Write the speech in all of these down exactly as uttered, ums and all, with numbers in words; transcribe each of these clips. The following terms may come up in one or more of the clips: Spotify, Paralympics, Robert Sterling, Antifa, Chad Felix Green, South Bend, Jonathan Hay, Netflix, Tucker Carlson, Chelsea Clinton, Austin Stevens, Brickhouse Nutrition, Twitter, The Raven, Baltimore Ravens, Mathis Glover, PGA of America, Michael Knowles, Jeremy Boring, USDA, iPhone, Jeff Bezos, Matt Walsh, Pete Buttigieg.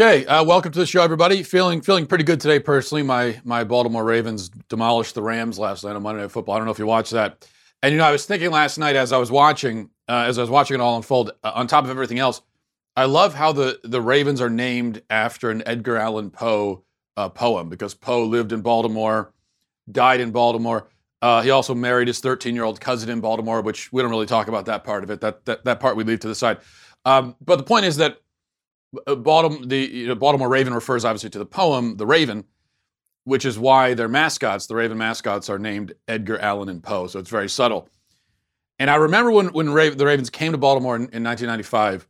Okay, uh, welcome to the show, everybody. Feeling feeling pretty good today, personally. My my Baltimore Ravens demolished the Rams last night on Monday Night Football. I don't know if you watched that. And, you know, I was thinking last night as I was watching, uh, as I was watching it all unfold, uh, on top of everything else, I love how the, the Ravens are named after an Edgar Allan Poe uh, poem, because Poe lived in Baltimore, died in Baltimore. Uh, he also married his thirteen-year-old cousin in Baltimore, which we don't really talk about that part of it. That that, that part we leave to the side. Um, but the point is that Baltimore, the you know, Baltimore Raven refers obviously to the poem, The Raven, which is why their mascots, the Raven mascots, are named Edgar Allan and Poe. So it's very subtle. And I remember when when Ra- the Ravens came to Baltimore in, in nineteen ninety-five,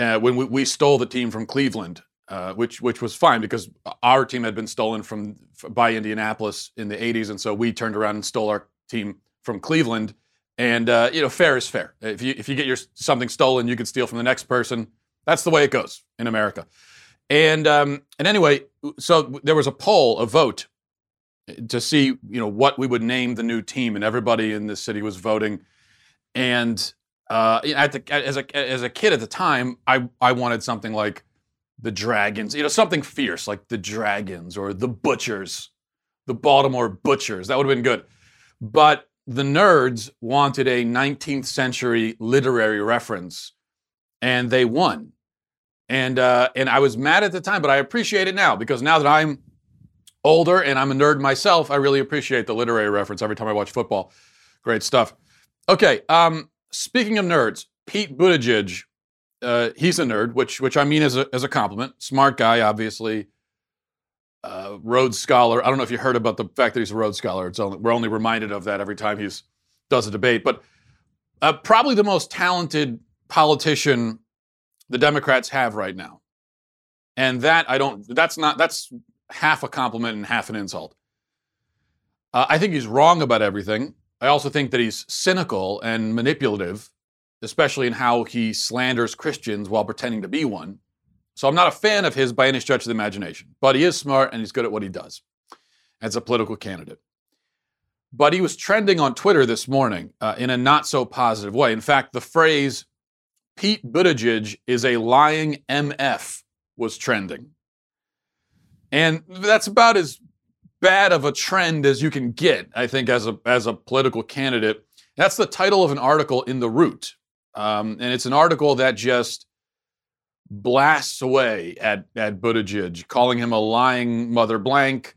uh, when we, we stole the team from Cleveland, uh, which which was fine because our team had been stolen from by Indianapolis in the eighties, and so we turned around and stole our team from Cleveland. And uh, you know, fair is fair. If you if you get your something stolen, you can steal from the next person. That's the way it goes in America. And um, and anyway, so there was a poll, a vote, to see, you know, what we would name the new team, and everybody in the city was voting. And uh, at the, as a as a kid at the time, I I wanted something like the Dragons, you know, something fierce like the Dragons or the Butchers, the Baltimore Butchers. That would have been good. But the nerds wanted a nineteenth century literary reference, and they won. And uh, and I was mad at the time, but I appreciate it now, because now that I'm older and I'm a nerd myself, I really appreciate the literary reference every time I watch football. Great stuff. Okay, um, speaking of nerds, Pete Buttigieg, uh, he's a nerd, which which I mean as a, as a compliment. Smart guy, obviously. Uh, Rhodes Scholar. I don't know if you heard about the fact that he's a Rhodes Scholar. It's only, we're only reminded of that every time he does a debate. But uh, probably the most talented politician the Democrats have right now. And that I don't, that's not, that's half a compliment and half an insult. Uh, I think he's wrong about everything. I also think that he's cynical and manipulative, especially in how he slanders Christians while pretending to be one. So I'm not a fan of his by any stretch of the imagination, but he is smart and he's good at what he does as a political candidate. But he was trending on Twitter this morning uh, in a not so positive way. In fact, the phrase, "Pete Buttigieg is a lying M F" was trending. And that's about as bad of a trend as you can get, I think, as a as a political candidate. That's the title of an article in The Root. Um, and it's an article that just blasts away at, at Buttigieg, calling him a lying mother blank,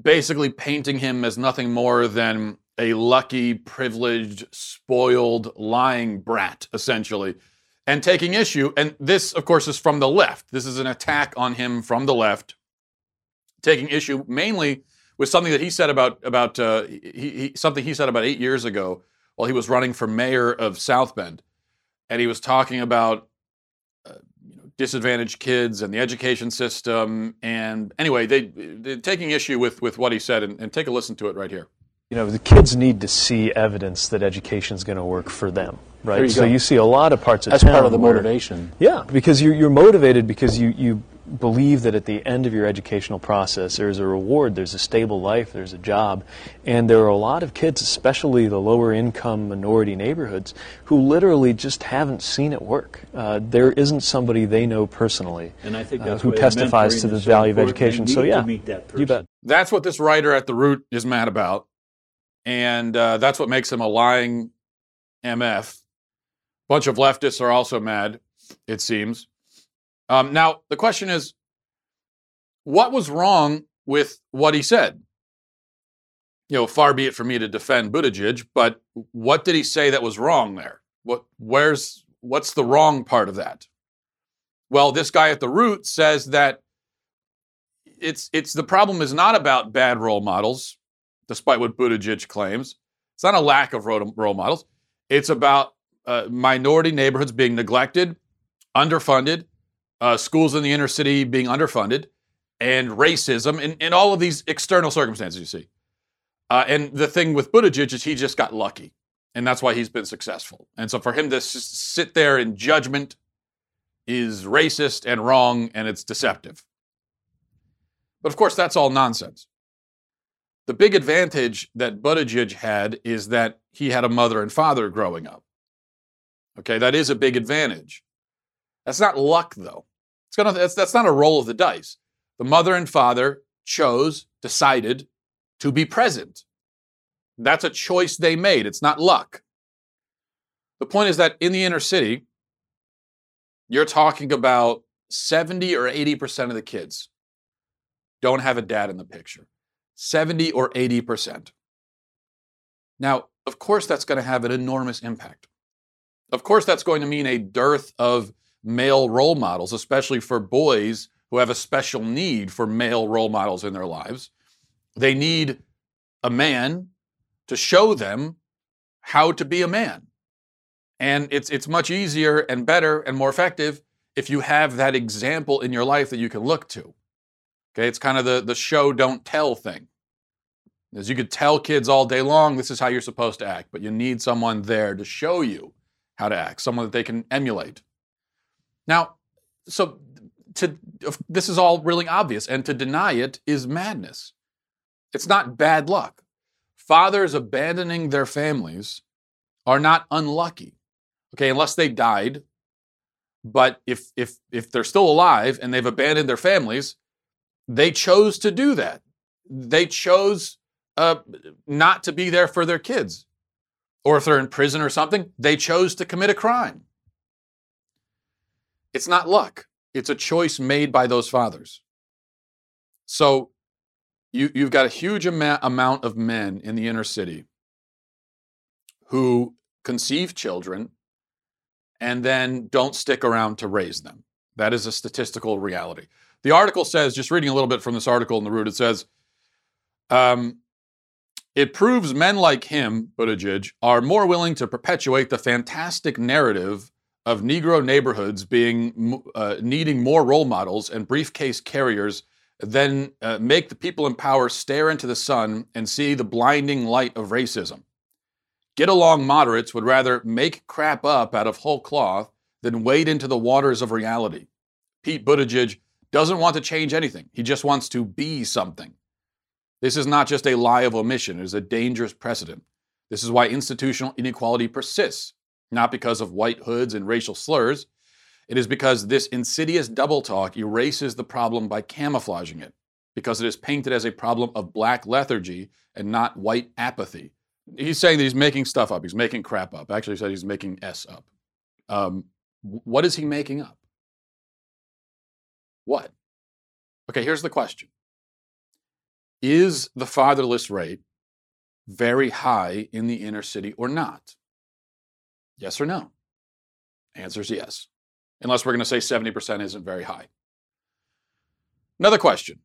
basically painting him as nothing more than a lucky, privileged, spoiled, lying brat, essentially, and taking issue. And this, of course, is from the left. This is an attack on him from the left, taking issue mainly with something that he said about about uh, he, he, something he said about eight years ago while he was running for mayor of South Bend, and he was talking about uh, you know, disadvantaged kids and the education system. And anyway, they they're taking issue with with what he said, and, and take a listen to it right here. You know, the kids need to see evidence that education's going to work for them, right? You so go. You see a lot of parts of That's town. That's part of the motivation. Where, yeah, because you're, you're motivated because you, you believe that at the end of your educational process there's a reward, there's a stable life, there's a job. And there are a lot of kids, especially the lower-income minority neighborhoods, who literally just haven't seen it work. Uh, there isn't somebody they know personally and I think that's uh, who testifies to the value of education. So, yeah, you bet. That's what this writer at The Root is mad about. And uh, that's what makes him a lying M F. Bunch of leftists are also mad, it seems. Um, now, the question is, what was wrong with what he said? You know, far be it for me to defend Buttigieg, but what did he say that was wrong there? What, where's, what's the wrong part of that? Well, this guy at The Root says that it's it's the problem is not about bad role models, despite what Buttigieg claims. It's not a lack of role models. It's about uh, minority neighborhoods being neglected, underfunded, uh, schools in the inner city being underfunded, and racism, and, and all of these external circumstances you see. Uh, and the thing with Buttigieg is he just got lucky, and that's why he's been successful. And so for him to s- sit there in judgment is racist and wrong, and it's deceptive. But of course, that's all nonsense. The big advantage that Buttigieg had is that he had a mother and father growing up. Okay, that is a big advantage. That's not luck, though. It's gonna, that's, that's not a roll of the dice. The mother and father chose, decided to be present. That's a choice they made. It's not luck. The point is that in the inner city, you're talking about seventy or eighty percent of the kids don't have a dad in the picture. seventy or eighty percent. Now, of course, that's going to have an enormous impact. Of course, that's going to mean a dearth of male role models, especially for boys who have a special need for male role models in their lives. They need a man to show them how to be a man. And it's it's much easier and better and more effective if you have that example in your life that you can look to. Okay, it's kind of the, the show, don't tell thing. As you could tell kids all day long, this is how you're supposed to act, but you need someone there to show you how to act, someone that they can emulate. Now, so to this is all really obvious, and to deny it is madness. It's not bad luck. Fathers abandoning their families are not unlucky. Okay, unless they died, but if if if they're still alive and they've abandoned their families, they chose to do that. They chose uh, not to be there for their kids. Or if they're in prison or something, they chose to commit a crime. It's not luck. It's a choice made by those fathers. So you, you've got a huge ama- amount of men in the inner city who conceive children and then don't stick around to raise them. That is a statistical reality. The article says, just reading a little bit from this article in The Root, it says, um, it proves men like him, Buttigieg, are more willing to perpetuate the fantastic narrative of Negro neighborhoods being uh, needing more role models and briefcase carriers than uh, make the people in power stare into the sun and see the blinding light of racism. Get along moderates would rather make crap up out of whole cloth than wade into the waters of reality. Pete Buttigieg doesn't want to change anything. He just wants to be something. This is not just a lie of omission. It is a dangerous precedent. This is why institutional inequality persists, not because of white hoods and racial slurs. It is because this insidious double-talk erases the problem by camouflaging it, because it is painted as a problem of black lethargy and not white apathy. He's saying that he's making stuff up. He's making crap up. Actually, he said he's making S up. Um, what is he making up? What? Okay, here's the question. Is the fatherless rate very high in the inner city or not? Yes or no? Answer is yes. Unless we're going to say seventy percent isn't very high. Another question.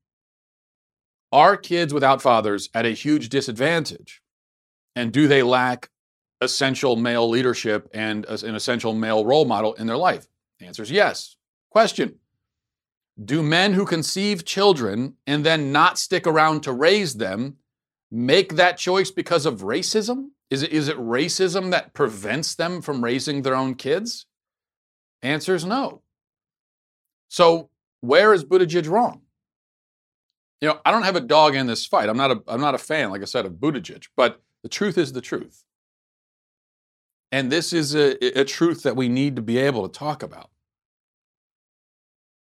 Are kids without fathers at a huge disadvantage? And do they lack essential male leadership and an essential male role model in their life? Answer is yes. Question. Do men who conceive children and then not stick around to raise them make that choice because of racism? Is it, is it racism that prevents them from raising their own kids? Answer is no. So where is Buttigieg wrong? You know, I don't have a dog in this fight. I'm not a, I'm not a fan, like I said, of Buttigieg, but the truth is the truth. And this is a, a truth that we need to be able to talk about.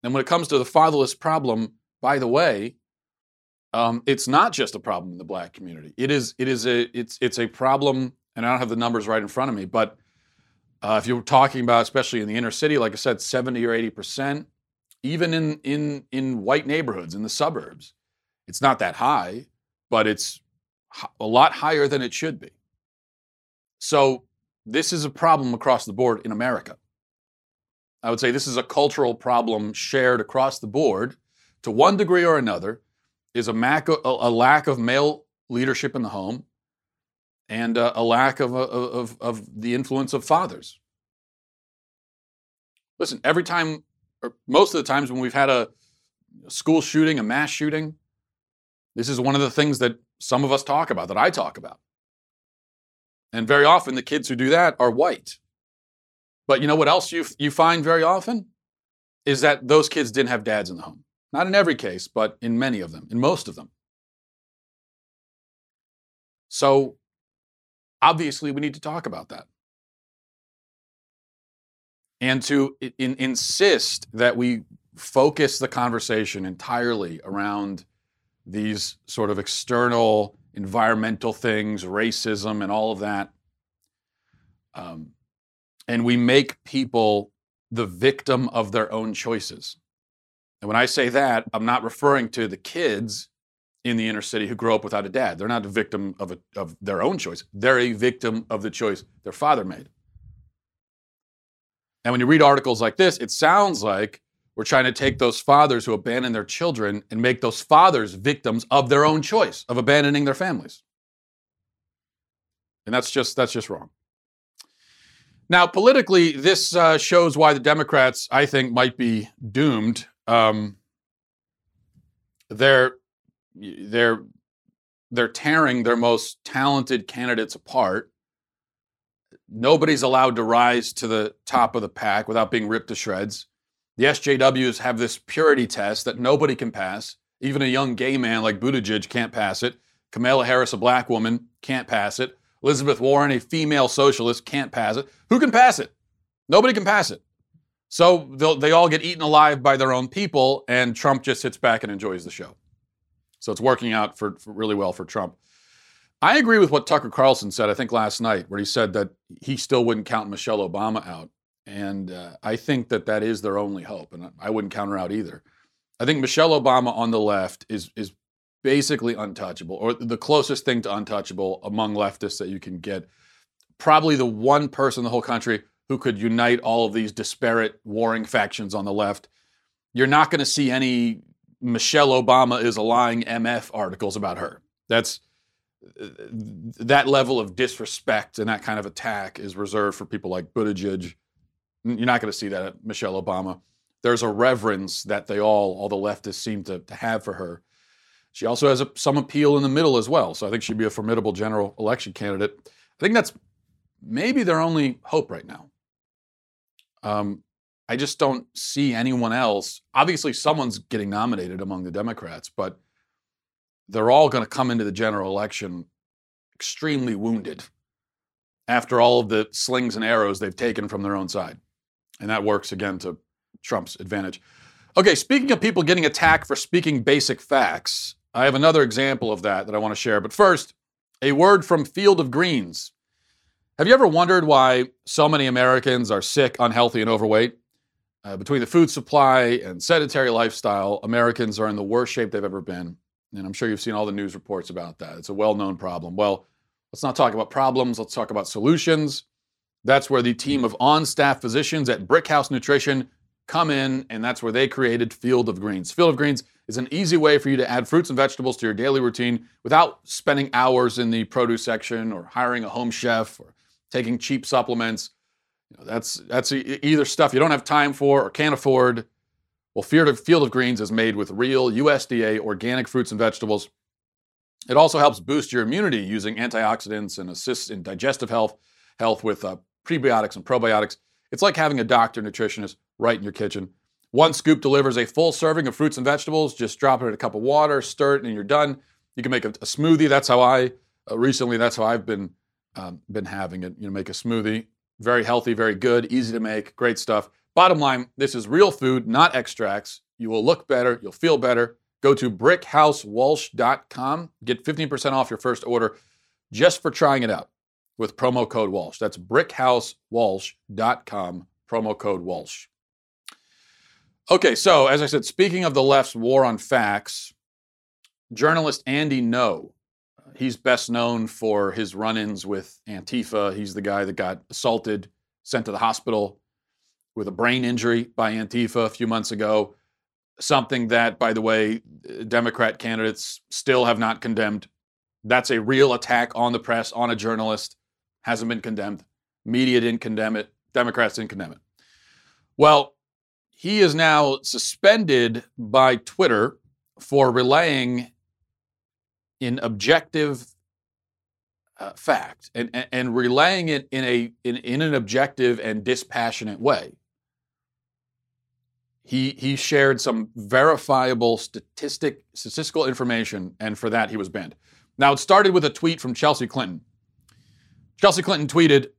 And when it comes to the fatherless problem, by the way, um, it's not just a problem in the black community. It is, it is a, it's, it's a problem, and I don't have the numbers right in front of me, but uh, if you're talking about, especially in the inner city, like I said, seventy or eighty percent, even in, in, in white neighborhoods, in the suburbs, it's not that high, but it's a lot higher than it should be. So this is a problem across the board in America. I would say this is a cultural problem shared across the board, to one degree or another, is a, mac- a, a lack of male leadership in the home and uh, a lack of, of, of the influence of fathers. Listen, every time, or most of the times when we've had a school shooting, a mass shooting, this is one of the things that some of us talk about, that I talk about. And very often the kids who do that are white. But you know what else you you find very often? Is that those kids didn't have dads in the home. Not in every case, but in many of them, in most of them. So, obviously, we need to talk about that. And to in, insist that we focus the conversation entirely around these sort of external environmental things, racism and all of that. Um, and we make people the victim of their own choices. And when I say that, I'm not referring to the kids in the inner city who grow up without a dad. They're not a victim of, a, of their own choice. They're a victim of the choice their father made. And when you read articles like this, it sounds like we're trying to take those fathers who abandon their children and make those fathers victims of their own choice of abandoning their families. And that's just that's just wrong. Now, politically, this uh, shows why the Democrats, I think, might be doomed. Um, they're they're they're tearing their most talented candidates apart. Nobody's allowed to rise to the top of the pack without being ripped to shreds. The S J Ws have this purity test that nobody can pass. Even a young gay man like Buttigieg can't pass it. Kamala Harris, a black woman, can't pass it. Elizabeth Warren, a female socialist, can't pass it. Who can pass it? Nobody can pass it. So they all get eaten alive by their own people, and Trump just sits back and enjoys the show. So it's working out for, for really well for Trump. I agree with what Tucker Carlson said, I think last night, where he said that he still wouldn't count Michelle Obama out. And uh, I think that that is their only hope, and I wouldn't count her out either. I think Michelle Obama on the left is is basically untouchable, or the closest thing to untouchable among leftists that you can get. Probably the one person in the whole country who could unite all of these disparate warring factions on the left. You're not going to see any Michelle Obama is a lying M F articles about her. That's that level of disrespect and that kind of attack is reserved for people like Buttigieg. You're not going to see that at Michelle Obama. There's a reverence that they all, all the leftists seem to, to have for her. She also has a, some appeal in the middle as well. So I think she'd be a formidable general election candidate. I think that's maybe their only hope right now. Um, I just don't see anyone else. Obviously, someone's getting nominated among the Democrats, but they're all going to come into the general election extremely wounded after all of the slings and arrows they've taken from their own side. And that works, again, to Trump's advantage. Okay, speaking of people getting attacked for speaking basic facts, I have another example of that that I want to share. But first, a word from Field of Greens. Have you ever wondered why so many Americans are sick, unhealthy, and overweight? Uh, between the food supply and sedentary lifestyle, Americans are in the worst shape they've ever been. And I'm sure you've seen all the news reports about that. It's a well-known problem. Well, let's not talk about problems. Let's talk about solutions. That's where the team of on-staff physicians at Brickhouse Nutrition come in, and that's where they created Field of Greens. Field of Greens is an easy way for you to add fruits and vegetables to your daily routine without spending hours in the produce section or hiring a home chef or taking cheap supplements. You know, that's that's either stuff you don't have time for or can't afford. Well, Field of Greens is made with real U S D A organic fruits and vegetables. It also helps boost your immunity using antioxidants and assists in digestive health, health with uh, prebiotics and probiotics. It's like having a doctor nutritionist right in your kitchen. One scoop delivers a full serving of fruits and vegetables. Just drop it in a cup of water, stir it, and you're done. You can make a, a smoothie. That's how I, uh, recently, that's how I've been um, been having it. You know, make a smoothie. Very healthy, very good, easy to make, great stuff. Bottom line, this is real food, not extracts. You will look better. You'll feel better. Go to brick house walsh dot com. Get fifteen percent off your first order just for trying it out with promo code Walsh. That's brick house walsh dot com, promo code Walsh. Okay, so as I said, speaking of the left's war on facts, journalist Andy Ngo, he's best known for his run-ins with Antifa. He's the guy that got assaulted, sent to the hospital with a brain injury by Antifa a few months ago. Something that, by the way, Democrat candidates still have not condemned. That's a real attack on the press, on a journalist. Hasn't been condemned. Media didn't condemn it. Democrats didn't condemn it. Well, he is now suspended by Twitter for relaying in objective uh, fact and, and, and relaying it in, a, in, in an objective and dispassionate way. He he shared some verifiable statistic statistical information, and for that he was banned. Now, it started with a tweet from Chelsea Clinton. Chelsea Clinton tweeted,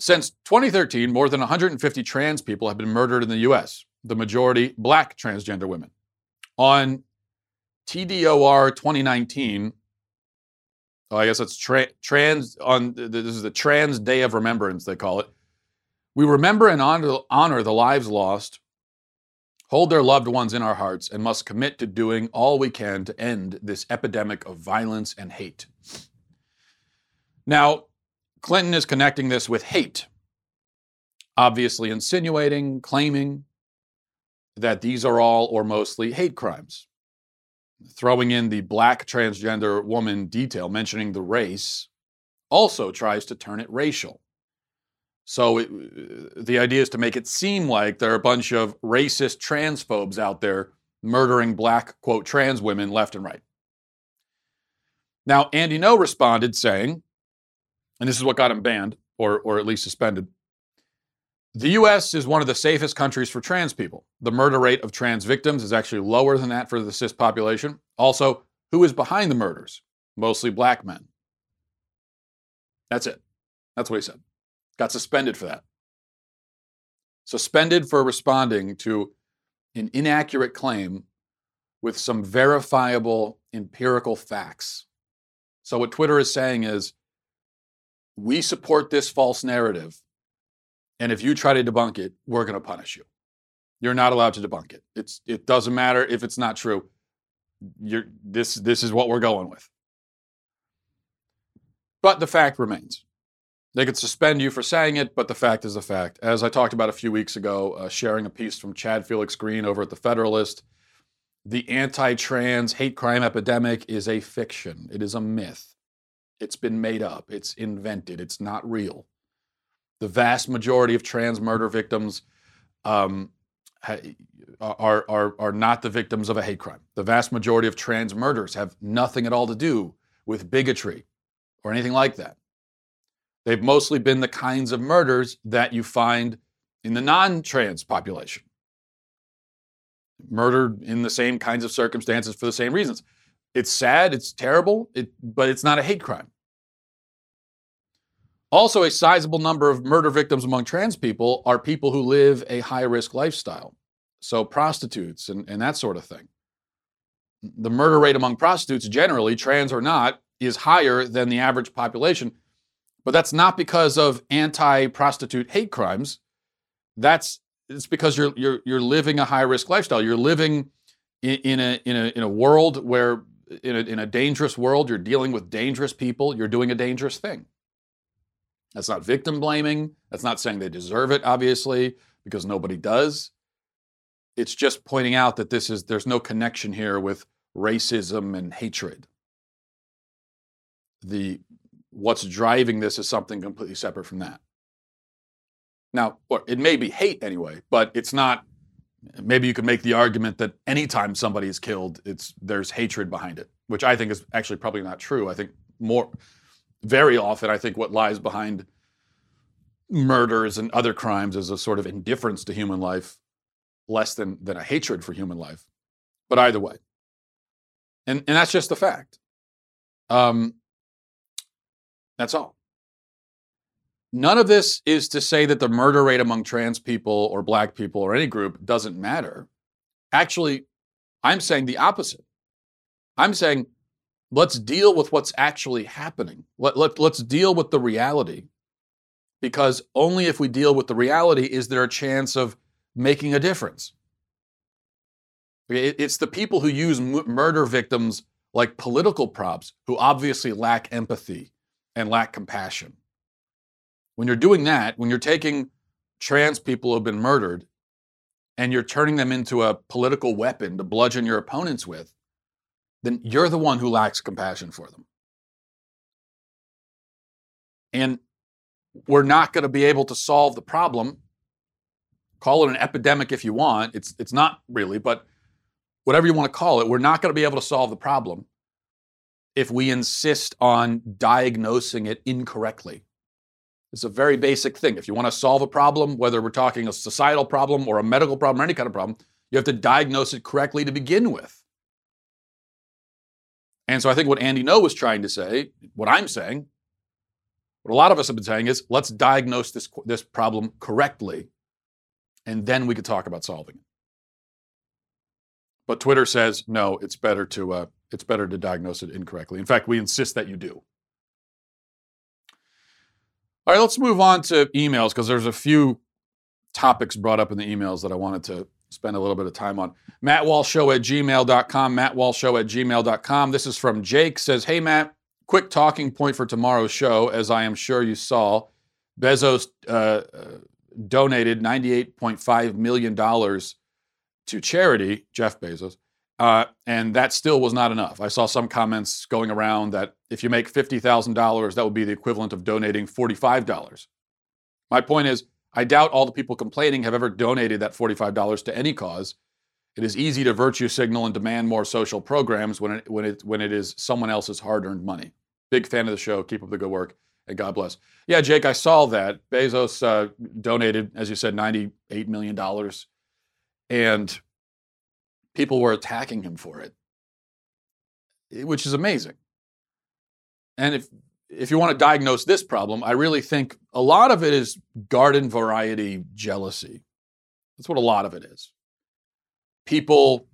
since twenty thirteen, more than one hundred fifty trans people have been murdered in the U S the majority black transgender women. On T D O R twenty nineteen, oh, I guess that's tra- trans, on this is the Trans Day of Remembrance, they call it. We remember and honor, honor the lives lost, hold their loved ones in our hearts, and must commit to doing all we can to end this epidemic of violence and hate. Now, Clinton is connecting this with hate, obviously insinuating, claiming that these are all or mostly hate crimes. Throwing in the black transgender woman detail, mentioning the race, also tries to turn it racial. So it, the idea is to make it seem like there are a bunch of racist transphobes out there murdering black, quote, trans women left and right. Now, Andy Ngo responded saying, and this is what got him banned, or, or at least suspended, the U S is one of the safest countries for trans people. The murder rate of trans victims is actually lower than that for the cis population. Also, who is behind the murders? Mostly black men. That's it. That's what he said. Got suspended for that. Suspended for responding to an inaccurate claim with some verifiable empirical facts. So what Twitter is saying is, we support this false narrative. And if you try to debunk it, we're going to punish you. You're not allowed to debunk it. It's, it doesn't matter if it's not true. You're, this, this is what we're going with. But the fact remains. They could suspend you for saying it, but the fact is the fact. As I talked about a few weeks ago, uh, sharing a piece from Chad Felix Green over at The Federalist, the anti-trans hate crime epidemic is a fiction. It is a myth. It's been made up. It's invented. It's not real. The vast majority of trans murder victims um, are, are, are not the victims of a hate crime. The vast majority of trans murders have nothing at all to do with bigotry or anything like that. They've mostly been the kinds of murders that you find in the non-trans population. Murdered in the same kinds of circumstances for the same reasons. It's sad, it's terrible, it, but it's not a hate crime. Also, a sizable number of murder victims among trans people are people who live a high-risk lifestyle, so prostitutes and, and that sort of thing. The murder rate among prostitutes generally, trans or not, is higher than the average population, but that's not because of anti-prostitute hate crimes. That's it's because you're you're you're living a high-risk lifestyle. You're living in, in a in a in a world where in a, in a dangerous world, you're dealing with dangerous people. You're doing a dangerous thing. That's not victim blaming. That's not saying they deserve it, obviously, because nobody does. It's just pointing out that this is there's no connection here with racism and hatred. The what's driving this is something completely separate from that. Now, or it may be hate anyway, but it's not. Maybe you could make the argument that anytime somebody is killed, it's there's hatred behind it, which I think is actually probably not true. I think more. Very often, I think what lies behind murders and other crimes is a sort of indifference to human life, less than, than a hatred for human life. But either way. And, and that's just the fact. Um, that's all. None of this is to say that the murder rate among trans people or black people or any group doesn't matter. Actually, I'm saying the opposite. I'm saying... Let's deal with what's actually happening. Let, let, let's deal with the reality, because only if we deal with the reality is there a chance of making a difference. It, it's the people who use m- murder victims like political props who obviously lack empathy and lack compassion. When you're doing that, when you're taking trans people who have been murdered and you're turning them into a political weapon to bludgeon your opponents with, then you're the one who lacks compassion for them. And we're not going to be able to solve the problem. Call it an epidemic if you want. It's, it's not really, but whatever you want to call it, we're not going to be able to solve the problem if we insist on diagnosing it incorrectly. It's a very basic thing. If you want to solve a problem, whether we're talking a societal problem or a medical problem or any kind of problem, you have to diagnose it correctly to begin with. And so I think what Andy Ngo was trying to say, what I'm saying, what a lot of us have been saying is, let's diagnose this, this problem correctly, and then we could talk about solving it. But Twitter says, no, it's better to uh, it's better to diagnose it incorrectly. In fact, we insist that you do. All right, let's move on to emails, because there's a few topics brought up in the emails that I wanted to spend a little bit of time on. Matt Walsh Show at gmail dot com, Matt Walsh Show at gmail dot com. This is from Jake, says, hey, Matt, quick talking point for tomorrow's show. As I am sure you saw, Bezos uh, donated ninety-eight point five million dollars to charity, Jeff Bezos, uh, and that still was not enough. I saw some comments going around that if you make fifty thousand dollars, that would be the equivalent of donating forty-five dollars. My point is, I doubt all the people complaining have ever donated that forty-five dollars to any cause. It is easy to virtue signal and demand more social programs when it, when it, when it is someone else's hard-earned money. Big fan of the show. Keep up the good work, and God bless. Yeah, Jake, I saw that. Bezos uh, donated, as you said, ninety-eight million dollars, and people were attacking him for it, which is amazing. And if if you want to diagnose this problem, I really think a lot of it is garden variety jealousy. That's what a lot of it is. People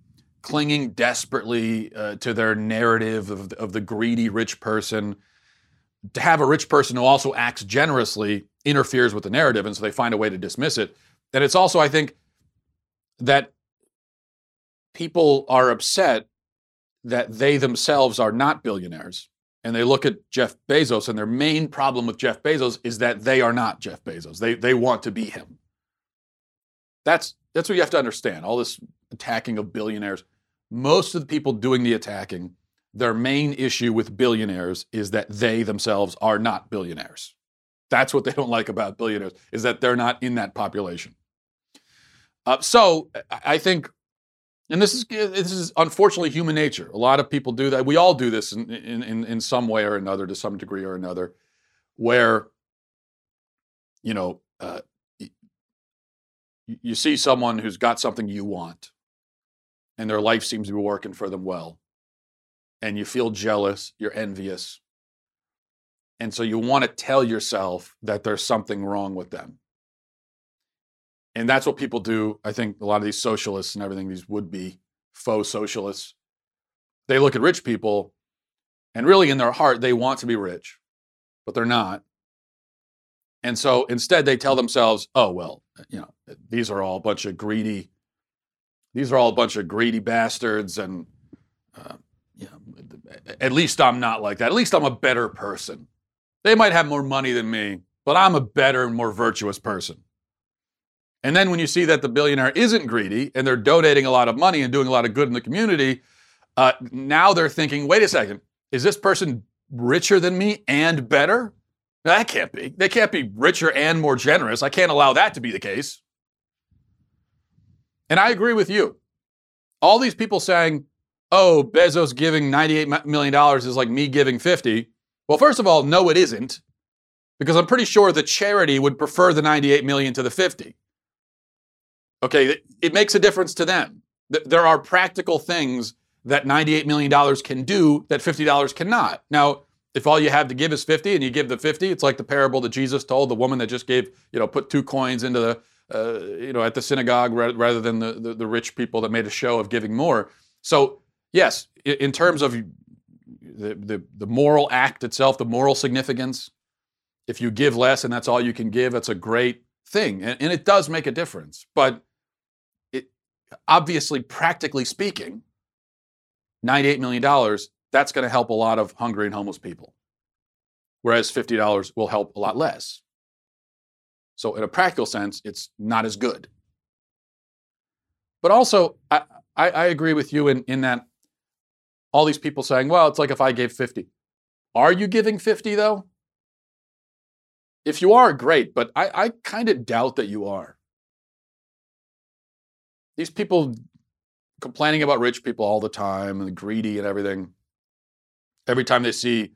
clinging desperately uh, to their narrative of, of the greedy rich person. To have a rich person who also acts generously interferes with the narrative, and so they find a way to dismiss it. And it's also, I think, that people are upset that they themselves are not billionaires. And they look at Jeff Bezos, and their main problem with Jeff Bezos is that they are not Jeff Bezos. They they want to be him. That's, that's what you have to understand, all this attacking of billionaires. Most of the people doing the attacking, their main issue with billionaires is that they themselves are not billionaires. That's what they don't like about billionaires, is that they're not in that population. Uh, so I think, and this is this is unfortunately human nature. A lot of people do that. We all do this in in in some way or another, to some degree or another, where you know uh, you see someone who's got something you want, and their life seems to be working for them well, and you feel jealous, you're envious, and so you want to tell yourself that there's something wrong with them. And that's what people do. I think a lot of these socialists and everything, these would-be faux socialists, they look at rich people, and really in their heart, they want to be rich, but they're not. And so instead, they tell themselves, oh, well, you know, these are all a bunch of greedy, these are all a bunch of greedy bastards, and uh, you know, at least I'm not like that. At least I'm a better person. They might have more money than me, but I'm a better and more virtuous person. And then when you see that the billionaire isn't greedy and they're donating a lot of money and doing a lot of good in the community, uh, now they're thinking, wait a second, is this person richer than me and better? That can't be. They can't be richer and more generous. I can't allow that to be the case. And I agree with you. All these people saying, oh, Bezos giving ninety-eight million dollars is like me giving fifty. Well, first of all, no, it isn't, because I'm pretty sure the charity would prefer the ninety-eight million dollars to the fifty. Okay, it makes a difference to them. There are practical things that ninety-eight million dollars can do that fifty dollars cannot. Now, if all you have to give is fifty and you give the fifty, it's like the parable that Jesus told, the woman that just gave, you know, put two coins into the, uh, you know, at the synagogue rather than the, the, the rich people that made a show of giving more. So, yes, in terms of the, the, the moral act itself, the moral significance, if you give less and that's all you can give, that's a great thing. And, and it does make a difference, but obviously, practically speaking, ninety-eight million dollars, that's going to help a lot of hungry and homeless people, whereas fifty dollars will help a lot less. So in a practical sense, it's not as good. But also, I, I, I agree with you in, in that all these people saying, well, it's like if I gave fifty. Are you giving fifty, though? If you are, great, but I, I kind of doubt that you are. These people complaining about rich people all the time and greedy and everything. Every time they see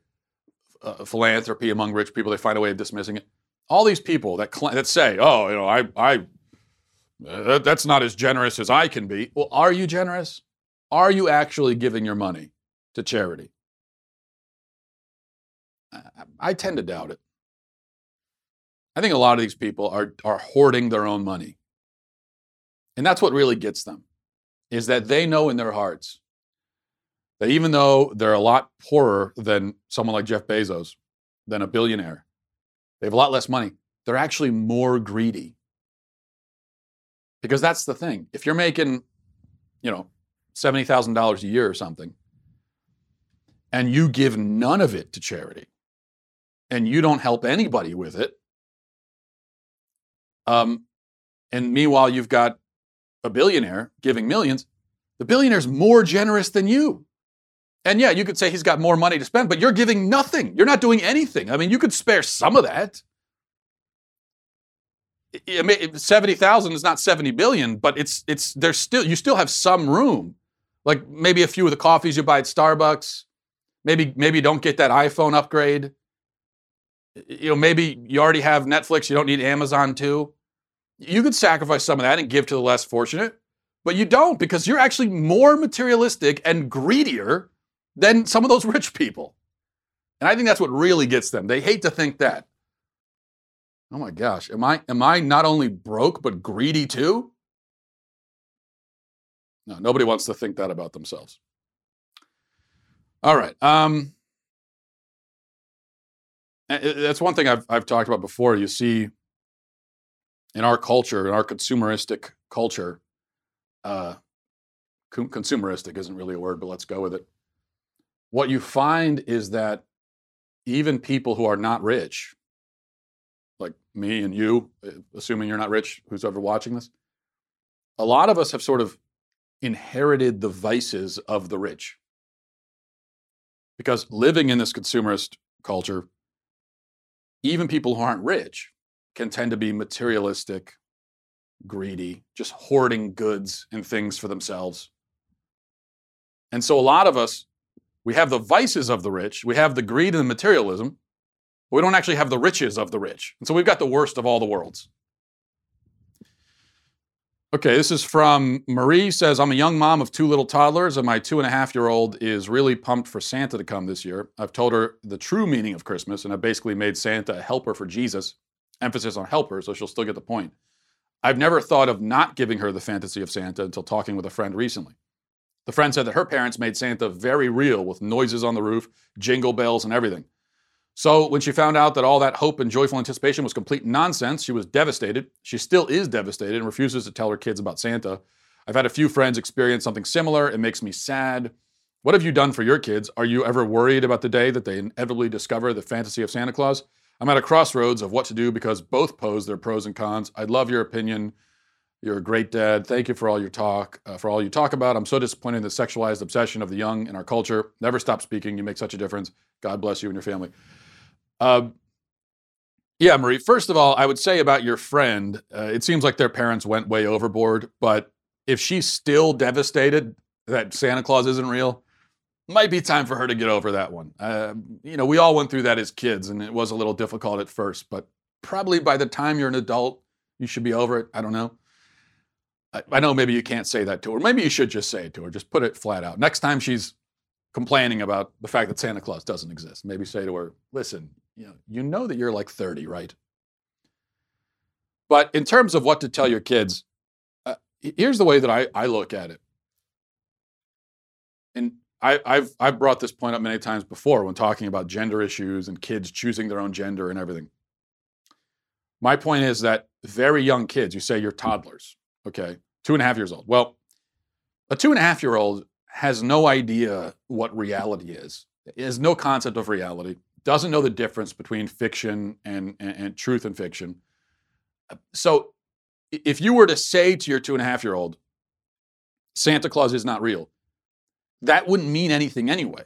uh, philanthropy among rich people, they find a way of dismissing it. All these people that cl- that say, "Oh, you know, I, I, uh, that's not as generous as I can be." Well, are you generous? Are you actually giving your money to charity? I, I tend to doubt it. I think a lot of these people are are hoarding their own money. And that's what really gets them. is that they know in their hearts that even though they're a lot poorer than someone like Jeff Bezos, than a billionaire, they have a lot less money, they're actually more greedy. Because that's the thing. If you're making, you know, seventy thousand dollars a year or something, and you give none of it to charity, and you don't help anybody with it, um, and meanwhile you've got a billionaire giving millions, the billionaire's more generous than you. And yeah, you could say he's got more money to spend, but you're giving nothing. You're not doing anything. I mean, you could spare some of that. seventy thousand is not seventy billion, but it's it's there's still you still have some room. Like maybe a few of the coffees you buy at Starbucks. Maybe maybe don't get that iPhone upgrade. You know, maybe you already have Netflix, you don't need Amazon too. You could sacrifice some of that and give to the less fortunate, but you don't because you're actually more materialistic and greedier than some of those rich people. And I think that's what really gets them. They hate to think that. Oh my gosh, am I am I not only broke, but greedy too? No, nobody wants to think that about themselves. All right. Um, that's one thing I've, I've talked about before. You see in our culture, in our consumeristic culture, uh, co- consumeristic isn't really a word, but let's go with it. What you find is that even people who are not rich, like me and you, assuming you're not rich, who's ever watching this, a lot of us have sort of inherited the vices of the rich. Because living in this consumerist culture, even people who aren't rich can tend to be materialistic, greedy, just hoarding goods and things for themselves. And so a lot of us, we have the vices of the rich, we have the greed and the materialism, but we don't actually have the riches of the rich. And so we've got the worst of all the worlds. Okay, this is from Marie, says, I'm a young mom of two little toddlers, and my two-and-a-half-year-old is really pumped for Santa to come this year. I've told her the true meaning of Christmas, and I've basically made Santa a helper for Jesus. Emphasis on helper, so she'll still get the point. I've never thought of not giving her the fantasy of Santa until talking with a friend recently. The friend said that her parents made Santa very real with noises on the roof, jingle bells, and everything. So when she found out that all that hope and joyful anticipation was complete nonsense, she was devastated. She still is devastated and refuses to tell her kids about Santa. I've had a few friends experience something similar. It makes me sad. What have you done for your kids? Are you ever worried about the day that they inevitably discover the fantasy of Santa Claus? I'm at a crossroads of what to do because both pose their pros and cons. I love your opinion. You're a great dad. Thank you for all your talk, uh, for all you talk about. I'm so disappointed in the sexualized obsession of the young in our culture. Never stop speaking. You make such a difference. God bless you and your family. Uh, yeah, Marie, first of all, I would say about your friend, uh, it seems like their parents went way overboard, but if she's still devastated that Santa Claus isn't real, might be time for her to get over that one. Uh, you know, we all went through that as kids, and it was a little difficult at first, but probably by the time you're an adult, you should be over it. I don't know. I, I know maybe you can't say that to her. Maybe you should just say it to her. Just put it flat out. Next time she's complaining about the fact that Santa Claus doesn't exist, maybe say to her, listen, You know, you know that you're like thirty, right? But in terms of what to tell your kids, uh, here's the way that I, I look at it. And I, I've, I've brought this point up many times before when talking about gender issues and kids choosing their own gender and everything. My point is that very young kids, you say you're toddlers, okay? Two and a half years old. Well, a two and a half year old has no idea what reality is. It has no concept of reality. Doesn't know the difference between fiction and, and, and truth and fiction. So if you were to say to your two and a half year old, Santa Claus is not real, that wouldn't mean anything anyway.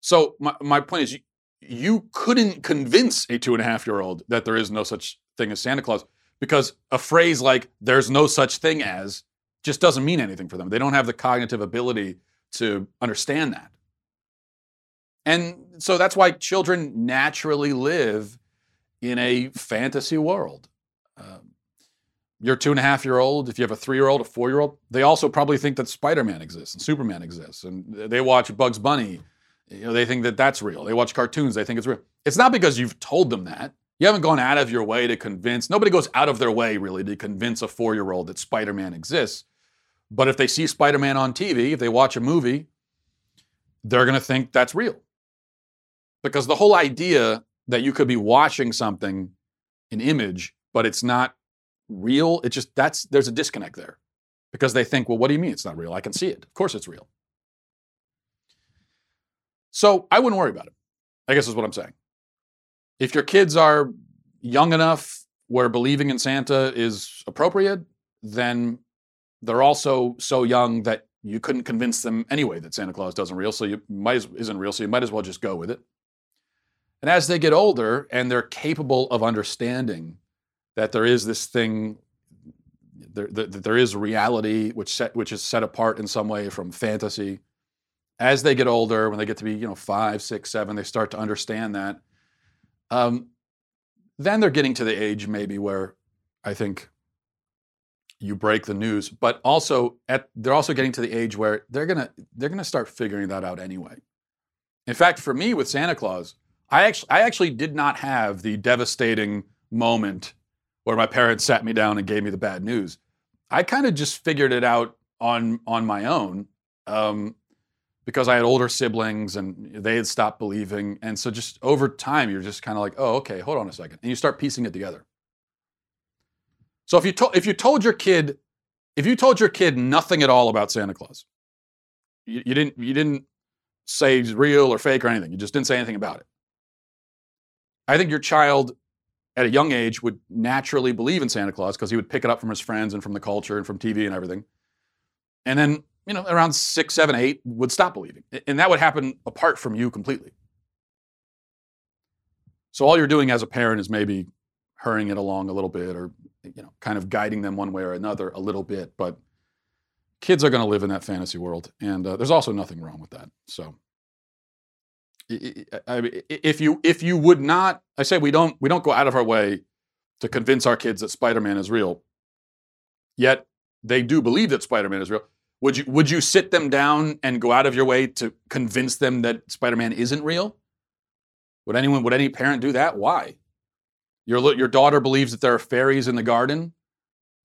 So my, my point is you, you couldn't convince a two and a half year old that there is no such thing as Santa Claus because a phrase like there's no such thing as just doesn't mean anything for them. They don't have the cognitive ability to understand that. And so that's why children naturally live in a fantasy world. Um, your two and a half year old, if you have a three year old, a four year old, they also probably think that Spider-Man exists and Superman exists. And they watch Bugs Bunny. You know, they think that that's real. They watch cartoons. They think it's real. It's not because you've told them that. You haven't gone out of your way to convince. Nobody goes out of their way really to convince a four year old that Spider-Man exists. But if they see Spider-Man on T V, if they watch a movie, they're going to think that's real. Because the whole idea that you could be watching something, an image, but it's not real, it just, that's, there's a disconnect there. Because they think, well, what do you mean it's not real? I can see it. Of course it's real. So I wouldn't worry about it, I guess is what I'm saying. If your kids are young enough where believing in Santa is appropriate, then they're also so young that you couldn't convince them anyway that Santa Claus doesn't real, so you might as, isn't real, so you might as well just go with it. And as they get older and they're capable of understanding that there is this thing, there, that there is reality which set, which is set apart in some way from fantasy. As they get older, when they get to be, you know, five, six, seven, they start to understand that. Um, then they're getting to the age maybe where I think you break the news, but also at, they're also getting to the age where they're gonna they're gonna start figuring that out anyway. In fact, for me with Santa Claus, I actually I actually did not have the devastating moment where my parents sat me down and gave me the bad news. I kind of just figured it out on on my own. Um, Because I had older siblings and they had stopped believing. And so just over time, you're just kind of like, oh, okay, hold on a second. And you start piecing it together. So if you, to- if you told your kid, if you told your kid nothing at all about Santa Claus, you, you didn't, you didn't say it's real or fake or anything. You just didn't say anything about it. I think your child at a young age would naturally believe in Santa Claus because he would pick it up from his friends and from the culture and from T V and everything. And then, you know, around six, seven, eight would stop believing. And that would happen apart from you completely. So all you're doing as a parent is maybe hurrying it along a little bit or, you know, kind of guiding them one way or another a little bit. But kids are going to live in that fantasy world. And uh, there's also nothing wrong with that. So I mean, if you if you would not, I say we don't we don't go out of our way to convince our kids that Spider-Man is real. Yet they do believe that Spider-Man is real. Would you would you sit them down and go out of your way to convince them that Spider-Man isn't real? Would anyone would any parent do that? Why? Your your daughter believes that there are fairies in the garden.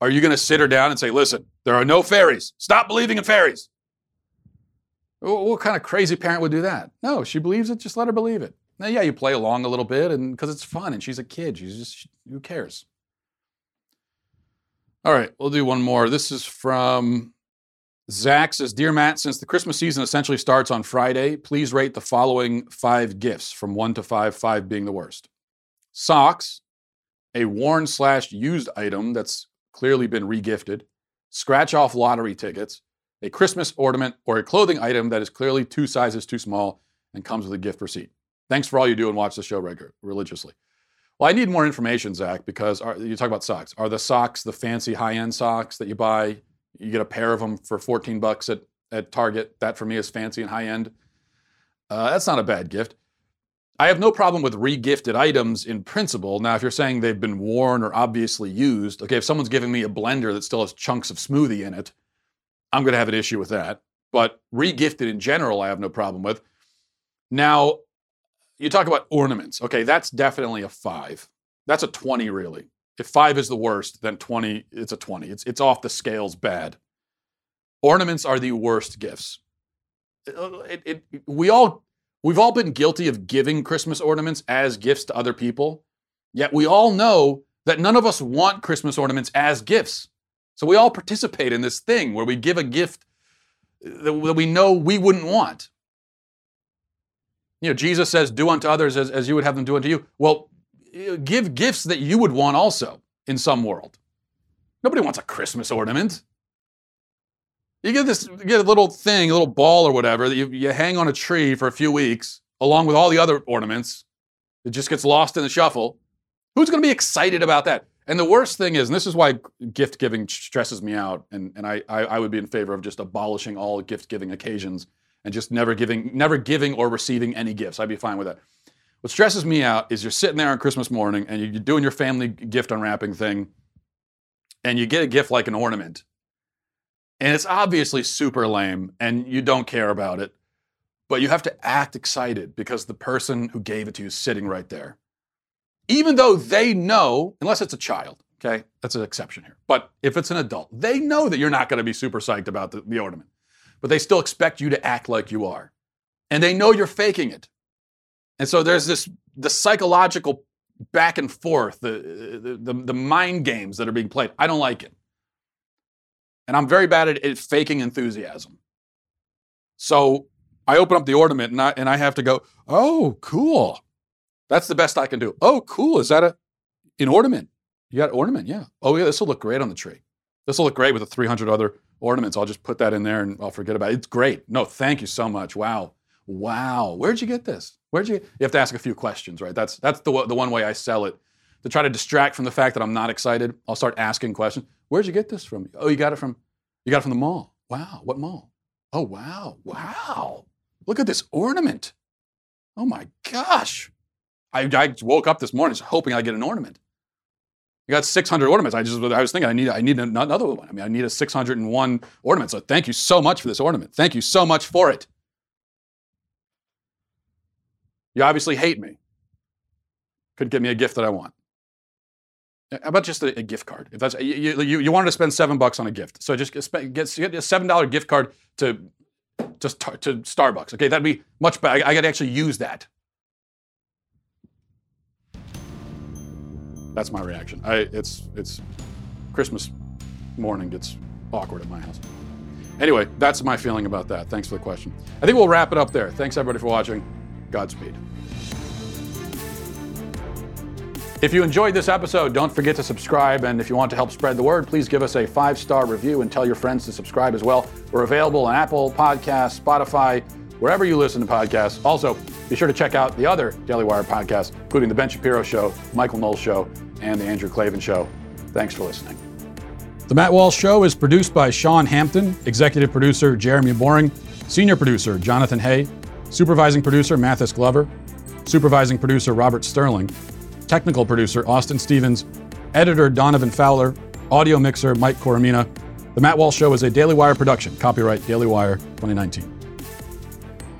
Are you going to sit her down and say, "Listen, there are no fairies. Stop believing in fairies"? What, what kind of crazy parent would do that? No, she believes it. Just let her believe it. Now, yeah, you play along a little bit, and because it's fun, and she's a kid, she's just she, who cares? All right, we'll do one more. This is from Zach says, "Dear Matt, since the Christmas season essentially starts on Friday, please rate the following five gifts from one to five, five being the worst. Socks, a worn slash used item that's clearly been regifted, scratch off lottery tickets, a Christmas ornament, or a clothing item that is clearly two sizes too small and comes with a gift receipt. Thanks for all you do and watch the show reg- religiously. Well, I need more information, Zach, because are, you talk about socks. Are the socks the fancy high-end socks that you buy? You get a pair of them for fourteen bucks at, at Target. That for me is fancy and high end. Uh, that's not a bad gift. I have no problem with regifted items in principle. Now, if you're saying they've been worn or obviously used, okay, if someone's giving me a blender that still has chunks of smoothie in it, I'm going to have an issue with that. But regifted in general, I have no problem with. Now, you talk about ornaments. Okay, that's definitely a five. That's a twenty, really. If five is the worst, then twenty, it's a twenty. It's it's off the scales bad. Ornaments are the worst gifts. It, it, it, we all, we've all been guilty of giving Christmas ornaments as gifts to other people, yet we all know that none of us want Christmas ornaments as gifts. So we all participate in this thing where we give a gift that we know we wouldn't want. You know, Jesus says, do unto others as, as you would have them do unto you. Well, give gifts that you would want also in some world. Nobody wants a Christmas ornament. You get this, you get a little thing, a little ball or whatever that you, you hang on a tree for a few weeks along with all the other ornaments. It just gets lost in the shuffle. Who's going to be excited about that? And the worst thing is, and this is why gift giving stresses me out, and, and I, I, I would be in favor of just abolishing all gift giving occasions and just never giving, never giving or receiving any gifts. I'd be fine with that. What stresses me out is you're sitting there on Christmas morning and you're doing your family gift unwrapping thing and you get a gift like an ornament and it's obviously super lame and you don't care about it, but you have to act excited because the person who gave it to you is sitting right there. Even though they know, unless it's a child, Okay, that's an exception here. But if it's an adult, they know that you're not going to be super psyched about the, the ornament, but they still expect you to act like you are. And they know you're faking it. And so there's this the psychological back and forth, the, the, the mind games that are being played. I don't like it. And I'm very bad at, at faking enthusiasm. So I open up the ornament and I, and I have to go, oh, cool. That's the best I can do. Oh, cool. Is that a, an ornament? You got an ornament, yeah. Oh, yeah, this will look great on the tree. This will look great with the three hundred other ornaments. I'll just put that in there and I'll forget about it. It's great. No, thank you so much. Wow. Wow. Where'd you get this? Where'd you get? You have to ask a few questions, right? That's that's the the one way I sell it. To try to distract from the fact that I'm not excited, I'll start asking questions. Where'd you get this from? Oh, you got it from you got it from the mall. Wow. What mall? Oh, wow. Wow. Look at this ornament. Oh, my gosh. I, I woke up this morning hoping I'd get an ornament. You got six hundred ornaments. I just I was thinking I need I need another one. I mean, I need a six hundred one ornament. So thank you so much for this ornament. Thank you so much for it. You obviously hate me. Could get me a gift that I want. How about just a, a gift card? If that's you, you, you wanted to spend seven bucks on a gift, so just spend, get, get a seven dollar gift card to to to Starbucks. Okay, that'd be much better. I, I got to actually use that. That's my reaction. I, it's it's Christmas morning gets awkward at my house. Anyway, that's my feeling about that. Thanks for the question. I think we'll wrap it up there. Thanks everybody for watching. Godspeed. If you enjoyed this episode, don't forget to subscribe. And if you want to help spread the word, please give us a five-star review and tell your friends to subscribe as well. We're available on Apple Podcasts, Spotify, wherever you listen to podcasts. Also, be sure to check out the other Daily Wire podcasts, including The Ben Shapiro Show, Michael Knowles Show, and The Andrew Klavan Show. Thanks for listening. The Matt Walsh Show is produced by Sean Hampton, executive producer Jeremy Boring, senior producer Jonathan Hay, supervising producer Mathis Glover, supervising producer Robert Sterling, technical producer Austin Stevens, editor Donovan Fowler, audio mixer Mike Coromina. The Matt Walsh Show is a Daily Wire production. Copyright Daily Wire twenty nineteen.